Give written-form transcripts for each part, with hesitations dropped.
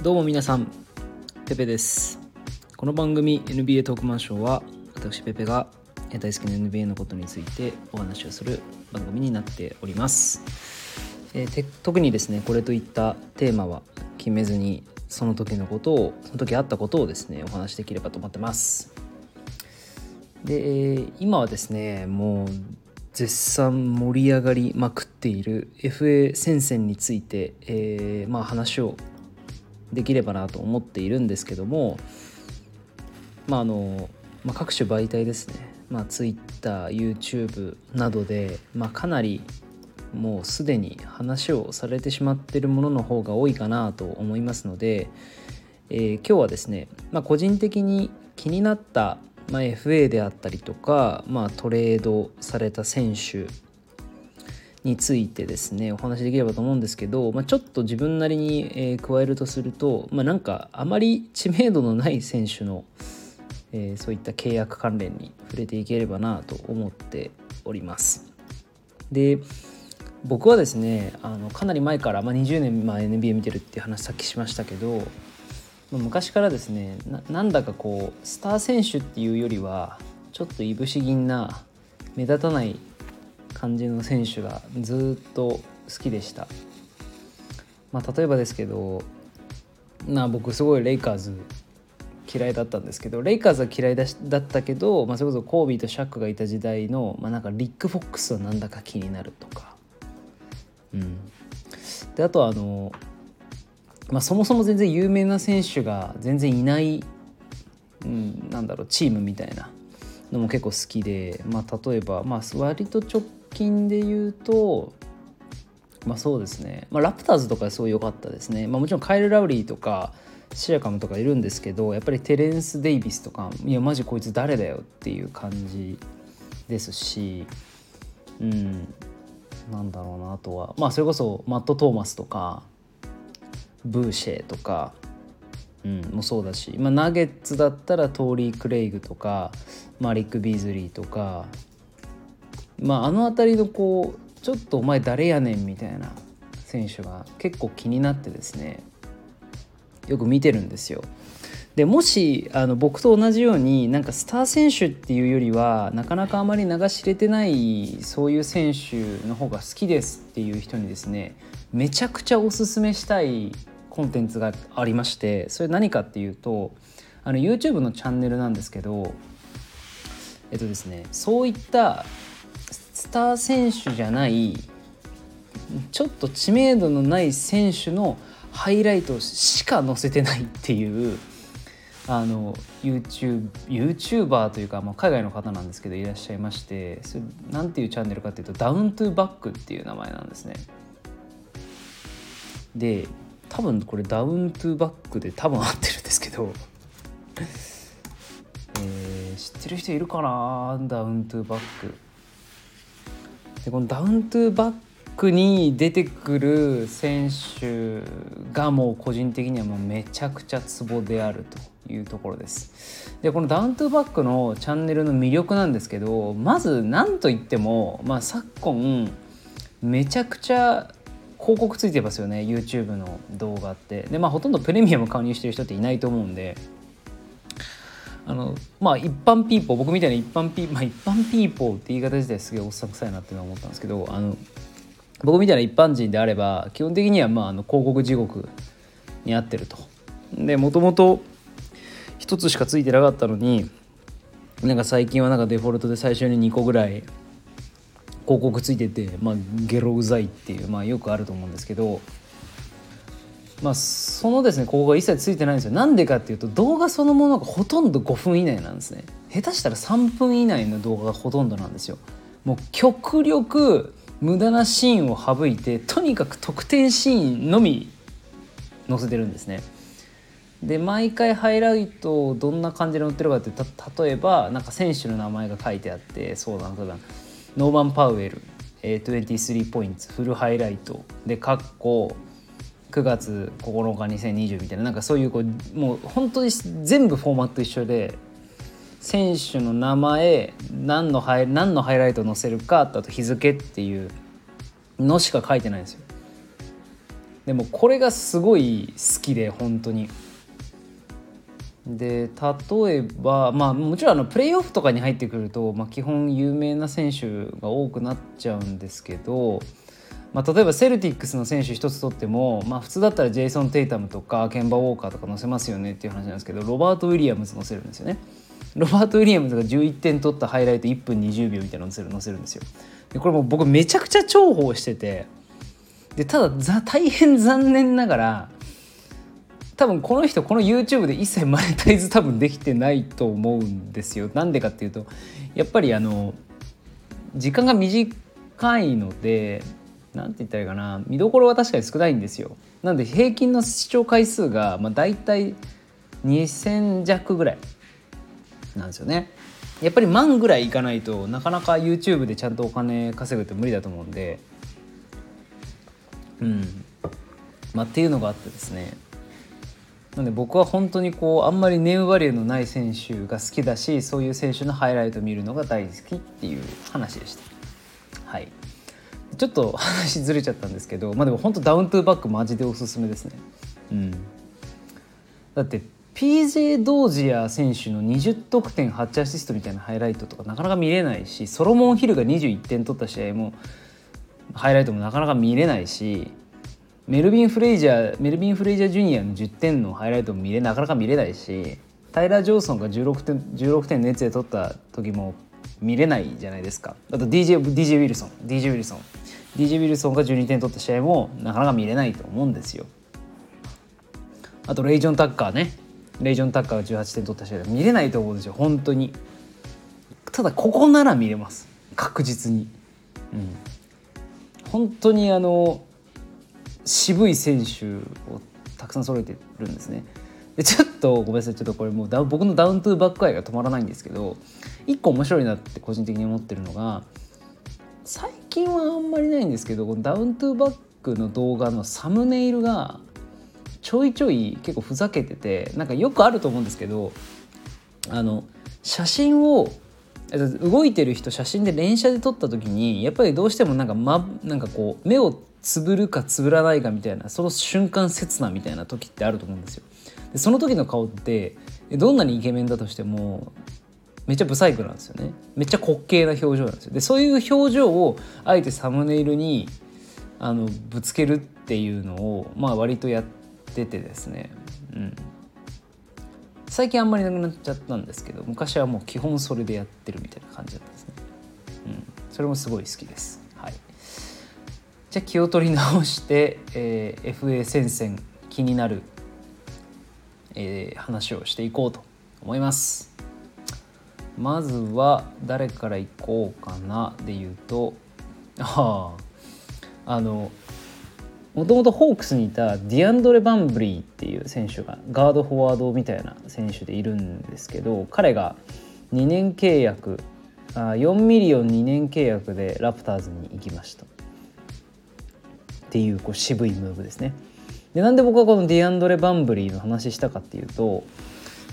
どうも皆さん、ペペです。この番組 NBA トークマンションは、私ペペが大好きな NBA のことについてお話をする番組になっております。特にですね、これといったテーマは決めずに、その時あったことをですね、お話しできればと思ってます。で、今はですね、もう絶賛盛り上がりまくっている FA 戦線について、話をできればなと思っているんですけども、各種媒体ですね、Twitter、YouTube などで、かなりもうすでに話をされてしまっているものの方が多いかなと思いますので、今日はですね、個人的に気になったFA であったりとか、トレードされた選手についてですね、お話できればと思うんですけど、ちょっと自分なりに、加えるとすると、あまり知名度のない選手の、そういった契約関連に触れていければなと思っております。で、僕はですね、かなり前から、20年NBA 見てるっていう話さっきしましたけど、昔からですね、なんだかこうスター選手っていうよりは、ちょっといぶし銀な目立たない感じの選手がずっと好きでした。例えばですけど、僕すごいレイカーズ嫌いだったんですけど、レイカーズは嫌いだったけど、それこそコービーとシャックがいた時代の、リック・フォックスはなんだか気になるとか、で、あとはそもそも全然有名な選手が全然いない、チームみたいなのも結構好きで、例えば、割と直近で言うと、そうですね、ラプターズとかすごい良かったですね。もちろんカイル・ラウリーとかシアカムとかいるんですけど、やっぱりテレンス・デイビスとか、いやマジこいつ誰だよっていう感じですし、あとは、それこそマット・トーマスとかブーシェとか、もそうだし、ナゲッツだったらトーリー・クレイグとか、リック・ビーズリーとか、あの辺りのこうちょっとお前誰やねんみたいな選手が結構気になってですね、よく見てるんですよ。でもし僕と同じように、スター選手っていうよりはなかなかあまり名が知れてない、そういう選手の方が好きですっていう人にですね、めちゃくちゃおすすめしたいコンテンツがありまして、それ何かっていうと、YouTube のチャンネルなんですけど、ですね、そういったスター選手じゃない、ちょっと知名度のない選手のハイライトしか載せてないっていう、YouTuber というか、海外の方なんですけどいらっしゃいまして、それなんていうチャンネルかっていうと、ダウントゥーバックっていう名前なんですね。で、多分これダウントゥーバックで多分合ってるんですけど、知ってる人いるかな、ダウントゥーバックで。このダウントゥーバックに出てくる選手が、もう個人的にはもうめちゃくちゃツボであるというところです。で、このダウントゥーバックのチャンネルの魅力なんですけど、まず何といっても、昨今めちゃくちゃ広告ついてますよね、 YouTube の動画って。で、ほとんどプレミアム加入してる人っていないと思うんで、一般ピーポー、僕みたいな一般ピーポーって言い方自体すげえおっさんくさいなってのは思ったんですけど、僕みたいな一般人であれば、基本的には広告地獄に合ってると。で、もともと一つしかついてなかったのに、最近はデフォルトで最初に2個ぐらい広告ついてて、ゲロうざいっていう、よくあると思うんですけど、そのですね、広告が一切ついてないんですよ。なんでかっていうと、動画そのものがほとんど5分以内なんですね。下手したら3分以内の動画がほとんどなんですよ。もう極力無駄なシーンを省いて、とにかく得点シーンのみ載せてるんですね。で、毎回ハイライトをどんな感じで載ってるかっていうと、例えば選手の名前が書いてあって、ノーマン・パウエル、23ポイントフルハイライトで9月9日2020みたいな、そういうもう本当に全部フォーマット一緒で、選手の名前、何のハイライトを載せるか、あと日付っていうのしか書いてないんですよ。でもこれがすごい好きで、本当に。で、例えば、まあ、もちろんプレーオフとかに入ってくると、まあ、基本有名な選手が多くなっちゃうんですけど、まあ、例えばセルティックスの選手一つ取っても、まあ、普通だったらジェイソン・テイタムとかケンバ・ウォーカーとか載せますよねっていう話なんですけど、ロバート・ウィリアムズ載せるんですよね。ロバート・ウィリアムズが11点取ったハイライト1分20秒みたいなの載せるんですよ。でこれも僕めちゃくちゃ重宝してて、でただ大変残念ながら多分この人この YouTube で一切マネタイズ多分できてないと思うんですよ。なんでかっていうとやっぱり時間が短いので、なんて言ったらいいかな、見どころは確かに少ないんですよ。なんで平均の視聴回数がだいたい2000弱ぐらいなんですよね。やっぱり万ぐらいいかないとなかなか YouTube でちゃんとお金稼ぐって無理だと思うんで、うん、まあっていうのがあってですね。なんで僕は本当にこうあんまりネームバリューのない選手が好きだし、そういう選手のハイライト見るのが大好きっていう話でした。はい。ちょっと話ずれちゃったんですけど、まあでも本当ダウントゥーバックマジでおすすめですね。うん。だってPJ ドージアー選手の20得点8アシストみたいなハイライトとかなかなか見れないし、ソロモン・ヒルが21点取った試合もハイライトもなかなか見れないし、メルビン・フレイジャージュニアの10点のハイライトもなかなか見れないし、タイラー・ジョンソンが16点熱で取った時も見れないじゃないですか。あと DJ ウィルソンが12点取った試合もなかなか見れないと思うんですよ。あとレイジョン・タッカーが18点取った試合は見れないと思うんですよ、本当に。ただここなら見れます、確実に。うん、本当に渋い選手をたくさん揃えてるんですね。でちょっとごめんなさい、ちょっとこれもう僕のダウントゥーバック愛が止まらないんですけど、一個面白いなって個人的に思ってるのが、最近はあんまりないんですけど、このダウントゥーバックの動画のサムネイルがちょいちょい結構ふざけてて、なんかよくあると思うんですけど、写真を動いてる人写真で連写で撮った時にやっぱりどうしてもなんかこう目をつぶるかつぶらないかみたいな、その瞬間刹那みたいな時ってあると思うんですよ。でその時の顔ってどんなにイケメンだとしてもめっちゃブサイクなんですよね。めっちゃ滑稽な表情なんですよ。でそういう表情をあえてサムネイルにぶつけるっていうのを、まあ、割とやって出てですね、うん、最近あんまりなくなっちゃったんですけど、昔はもう基本それでやってるみたいな感じだったんですね。うん、それもすごい好きです。はい、じゃあ気を取り直して、FA 戦線気になる、話をしていこうと思います。まずは誰からいこうかなで言うと、もともとホークスにいたディアンドレ・バンブリーっていう選手がガードフォワードみたいな選手でいるんですけど、彼が2年契約4ミリオン2年契約でラプターズに行きましたっていう、こう渋いムーブですね。でなんで僕はこのディアンドレ・バンブリーの話したかっていうと、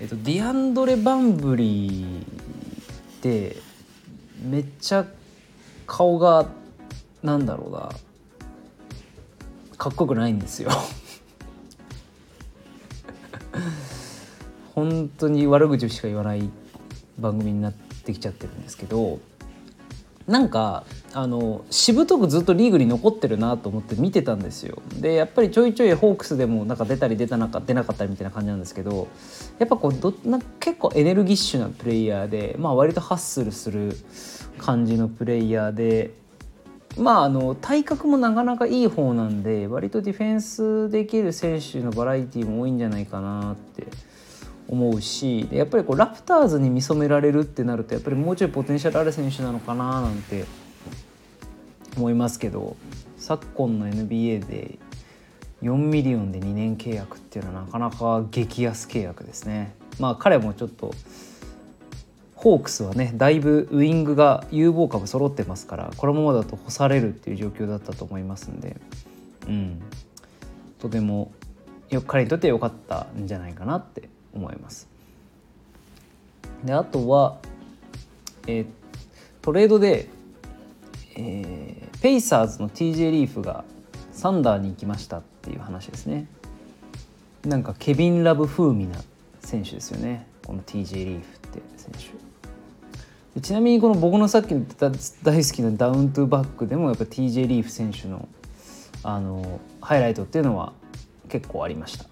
ディアンドレ・バンブリーってめっちゃ顔がなんだろうな、かっこよくないんですよ本当に悪口しか言わない番組になってきちゃってるんですけど、なんかしぶとくずっとリーグに残ってるなと思って見てたんですよ。でやっぱりちょいちょいホークスでもなんか出たり出なかったりみたいな感じなんですけど、やっぱこうなんか結構エネルギッシュなプレイヤーで、まあ、割とハッスルする感じのプレイヤーで、まあ、体格もなかなかいい方なんで、割とディフェンスできる選手のバラエティも多いんじゃないかなって思うし、でやっぱりこうラプターズに見初められるってなるとやっぱりもうちょいポテンシャルある選手なのかななんて思いますけど、昨今の NBA で4ミリオンで2年契約っていうのはなかなか激安契約ですね。まあ彼もちょっとホークスはね、だいぶウイングが有望株揃ってますから、このままだと干されるっていう状況だったと思いますんで、うん、とても彼にとって良かったんじゃないかなって思います。であとは、トレードで、ペイサーズの TJ リーフがサンダーに行きましたっていう話ですね。なんかケビン・ラブ風味な選手ですよね、この TJ リーフって選手。ちなみにこの僕のさっきの大好きなダウントゥバックでもやっぱ TJ リーフ選手のハイライトっていうのは結構ありました。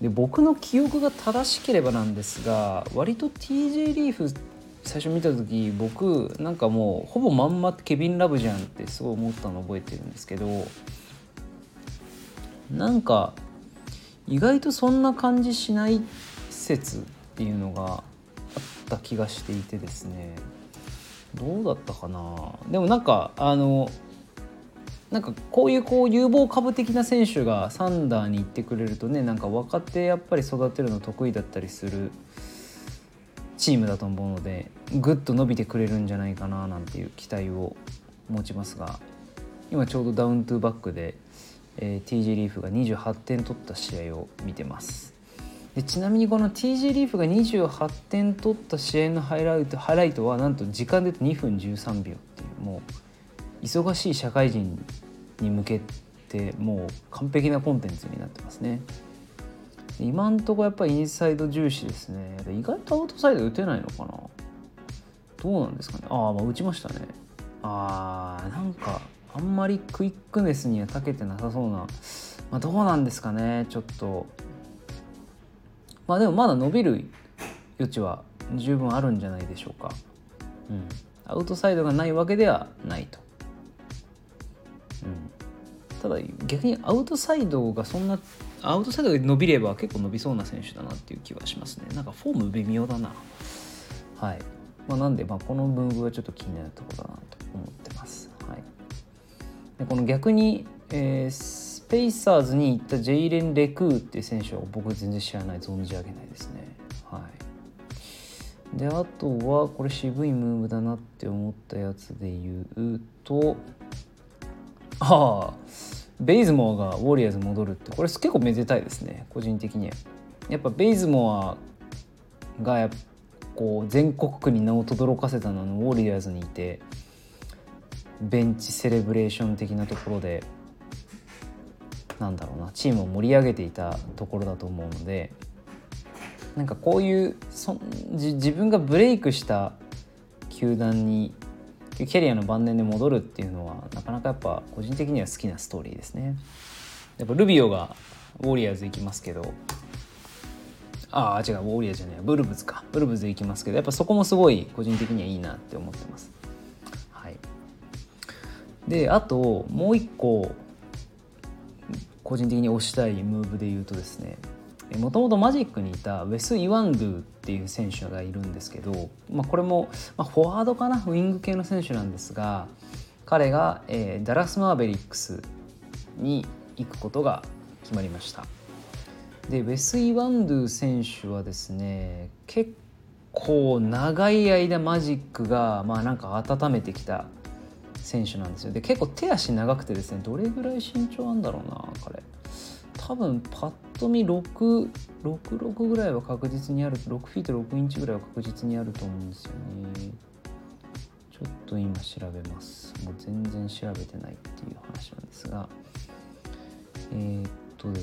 で僕の記憶が正しければなんですが、割と TJ リーフ最初見た時僕なんかもうほぼまんまケビン・ラブじゃんってすごい思ったのを覚えてるんですけど、なんか意外とそんな感じしない説っていうのがあった気がしていてですね、どうだったかな。でもなんかなんかこういう有望株的な選手がサンダーに行ってくれるとね、なんか若手やっぱり育てるの得意だったりするチームだと思うので、ぐっと伸びてくれるんじゃないかななんていう期待を持ちますが、今ちょうどダウントゥーバックで、TJ リーフが28点取った試合を見てます。でちなみにこの TJ リーフが28点取った試合のハイライトはなんと時間で2分13秒っていう、もう忙しい社会人に向けてもう完璧なコンテンツになってますね。今んとこやっぱりインサイド重視ですね。意外とアウトサイド打てないのかな、どうなんですかね。まあ打ちましたね。なんかあんまりクイックネスには長けてなさそうな、どうなんですかね。ちょっとでもまだ伸びる余地は十分あるんじゃないでしょうか。アウトサイドがないわけではないと。ただ逆にアウトサイドが伸びれば結構伸びそうな選手だなっていう気はしますね。なんかフォーム微妙だな。はい。なんでこのムーブはちょっと気になるところだなと思ってます。はい。でこの逆に、スペイサーズに行ったジェイレン・レクーっていう選手は僕全然知らない、存じ上げないですね。はい。であとはこれ渋いムーブだなって思ったやつで言うと、ベイズモアがウォリアーズ戻るって、これ結構めでたいですね、個人的には。やっぱベイズモアがこう全国区に名を轟かせたのはウォリアーズにいて、ベンチセレブレーション的なところでチームを盛り上げていたところだと思うので、なんかこういう自分がブレイクした球団にキャリアの晩年で戻るっていうのはなかなかやっぱ個人的には好きなストーリーですね。やっぱルビオがウォリアーズ行きますけど、違う、ウォリアーズじゃない、ブルブズ行きますけど、やっぱそこもすごい個人的にはいいなって思ってます。はい。であともう一個個人的に推したいムーブで言うとですね、もともとマジックにいたウェス・イワンドゥっていう選手がいるんですけど、これも、フォワードかな、ウイング系の選手なんですが、彼が、ダラス・マーベリックスに行くことが決まりました。でウェス・イワンドゥ選手はですね、結構長い間マジックが、なんか温めてきた選手なんですよ。で結構手足長くてですね、どれぐらい身長あんだろうな、彼多分パッと見66ぐらいは確実にある、6フィート6インチぐらいは確実にあると思うんですよね。ちょっと今調べます。もう全然調べてないっていう話なんですが、で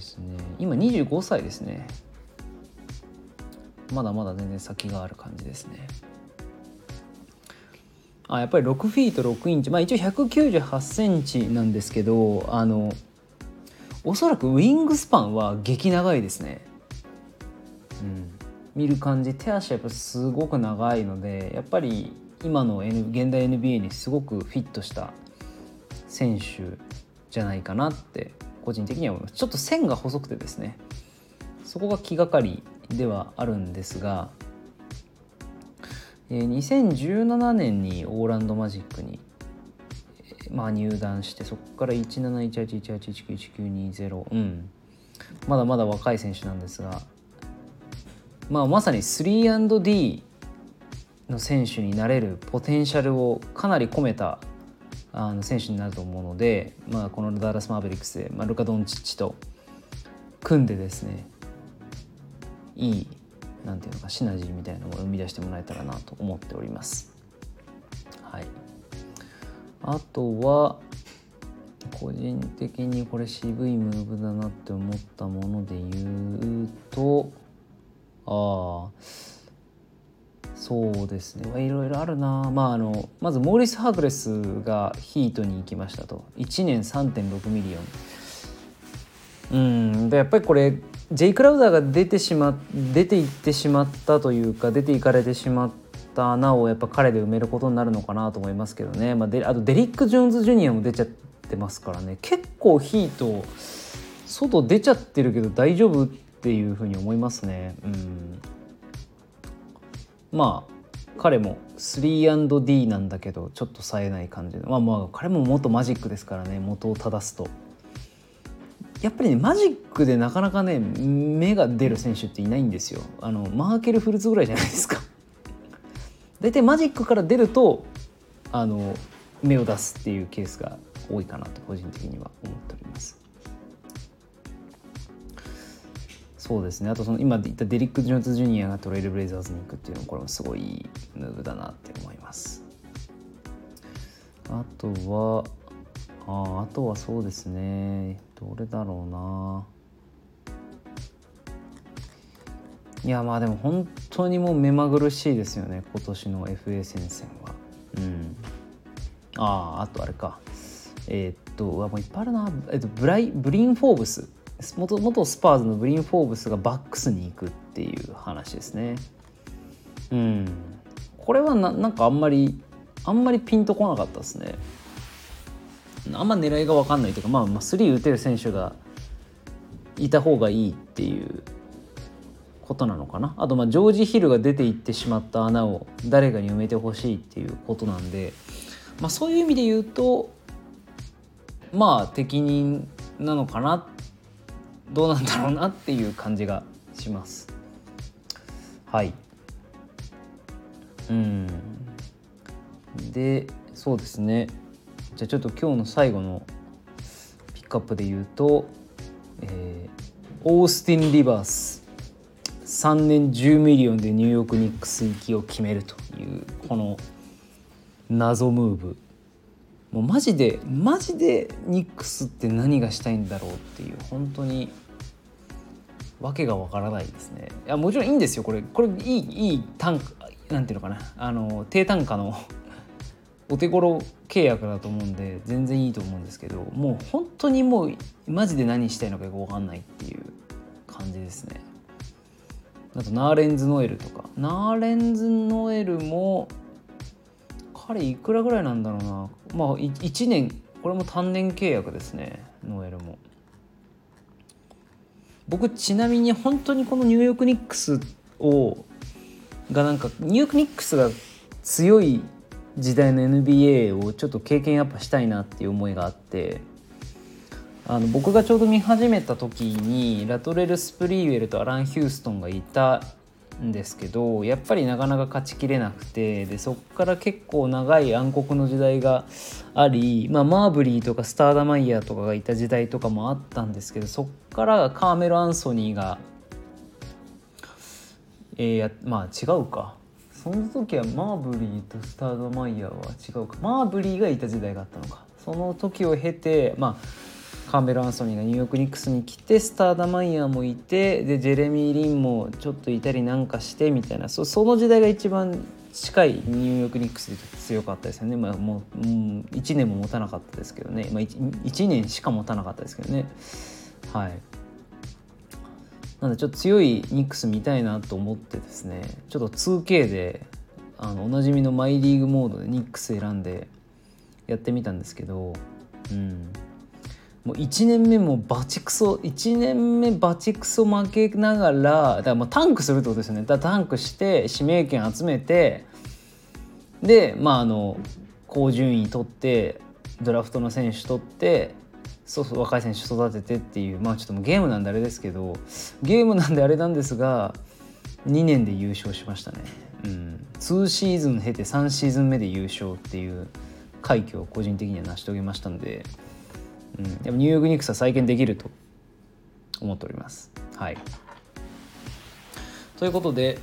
すね、今25歳ですね。まだまだ全然先がある感じですね。やっぱり6フィート6インチ、一応198センチなんですけど、おそらくウィングスパンは激長いですね。見る感じ手足やっぱすごく長いので、やっぱり今の、現代 NBA にすごくフィットした選手じゃないかなって個人的には思います。ちょっと線が細くてですね、そこが気がかりではあるんですが、2017年にオーランドマジックに入団して、そこから171818191920、まだまだ若い選手なんですが、まさに 3&D の選手になれるポテンシャルをかなり込めた選手になると思うので、このダラス・マーベリックスで、ルカ・ドンチッチと組んでですね、いいシナジーみたいなのを生み出してもらえたらなと思っております。はい。あとは個人的にこれ渋いムーブだなって思ったもので言うと、そうですね、いろいろあるな。まずモーリス・ハークレスがヒートに行きましたと。1年 3.6 ミリオン。で、やっぱりこれジェイ・クラウザーが出ていってしまったというか、出ていかれてしまった穴をやっぱ彼で埋めることになるのかなと思いますけどね。あとデリック・ジョーンズ・ジュニアも出ちゃってますからね。結構ヒート外出ちゃってるけど大丈夫っていうふうに思いますね。彼も 3&D なんだけどちょっと冴えない感じの、彼も元マジックですからね。元を正すとやっぱりね、マジックでなかなかね目が出る選手っていないんですよ。マーケル・フルツぐらいじゃないですか。大体マジックから出ると目を出すっていうケースが多いかなと個人的には思っております。そうですね。あと今言ったデリック・ジョーンズ・ジュニアがトレイルブレイザーズに行くっていうのも、これもすごいいいムーブだなって思います。あとはそうですね、どれだろうな。でも本当にもう目まぐるしいですよね、今年の FA 戦線は。あとあれか、もういっぱいあるな。ブリン・フォーブス、元スパーズのブリン・フォーブスがバックスに行くっていう話ですね。これはなんかあんまりピンとこなかったですね。あんま狙いが分かんないというか、3打てる選手がいた方がいいっていうことなのかな。あとジョージ・ヒルが出ていってしまった穴を誰かに埋めてほしいっていうことなんで、そういう意味で言うと適任なのかな、どうなんだろうなっていう感じがします。で、そうですね、じゃあちょっと今日の最後のピックアップで言うと、オースティン・リバース3年10ミリオンでニューヨークニックス行きを決めるというこの謎ムーブ、もうマジでニックスって何がしたいんだろうっていう、本当にわけがわからないですね。もちろんいいんですよ、これいい単価、なんていうのかな、低単価のお手頃契約だと思うんで全然いいと思うんですけど、もう本当にもうマジで何したいのかよく分かんないっていう感じですね。あとナーレンズ・ノエルも彼いくらぐらいなんだろうな。1年これも単年契約ですね。ノエルも僕ちなみに本当にこのニューヨークニックスがなんかニューヨークニックスが強い時代の NBA をちょっと経験やっぱしたいなっていう思いがあって、僕がちょうど見始めた時にラトレル・スプリーウェルとアラン・ヒューストンがいたんですけど、やっぱりなかなか勝ちきれなくて、でそこから結構長い暗黒の時代があり、マーブリーとかスターダマイヤーとかがいた時代とかもあったんですけど、そこからカーメル・アンソニーが、違うか、その時はマーブリーとスタードマイヤーは違うか、マーブリーがいた時代があったのか。その時を経て、カーメル・アンソニーがニューヨークニックスに来て、スタードマイヤーもいて、でジェレミー・リンもちょっといたりなんかしてみたいな、その時代が一番近いニューヨークニックスで強かったですよね。もう1年も持たなかったですけどね、1年しか持たなかったですけどね。なんでちょっと強いニックス見たいなと思ってですね、ちょっと 2K でおなじみのマイリーグモードでニックス選んでやってみたんですけど、もう1年目バチクソ負けながら、だからタンクするってことですよね。タンクして指名権集めて、で高順位取ってドラフトの選手取って若い選手育ててっていう、ちょっともうゲームなんであれなんですが2年で優勝しましたね。2シーズン経て3シーズン目で優勝っていう快挙を個人的には成し遂げましたんで、でもニューヨークニックスは再建できると思っております。ということで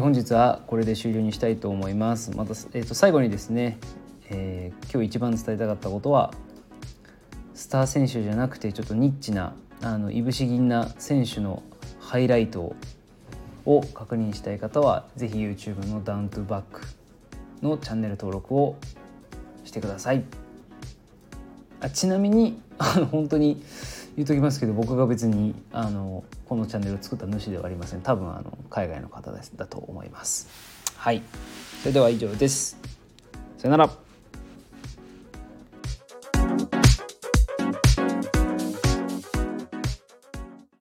本日はこれで終了にしたいと思います。また、最後にですね、今日一番伝えたかったことはスター選手じゃなくてちょっとニッチな、いぶし銀な選手のハイライトを確認したい方はぜひ YouTube のダウントゥバックのチャンネル登録をしてください。ちなみに本当に言っときますけど、僕が別にこのチャンネルを作った主ではありません。多分海外の方だと思います。はい、それでは以上です。さよなら。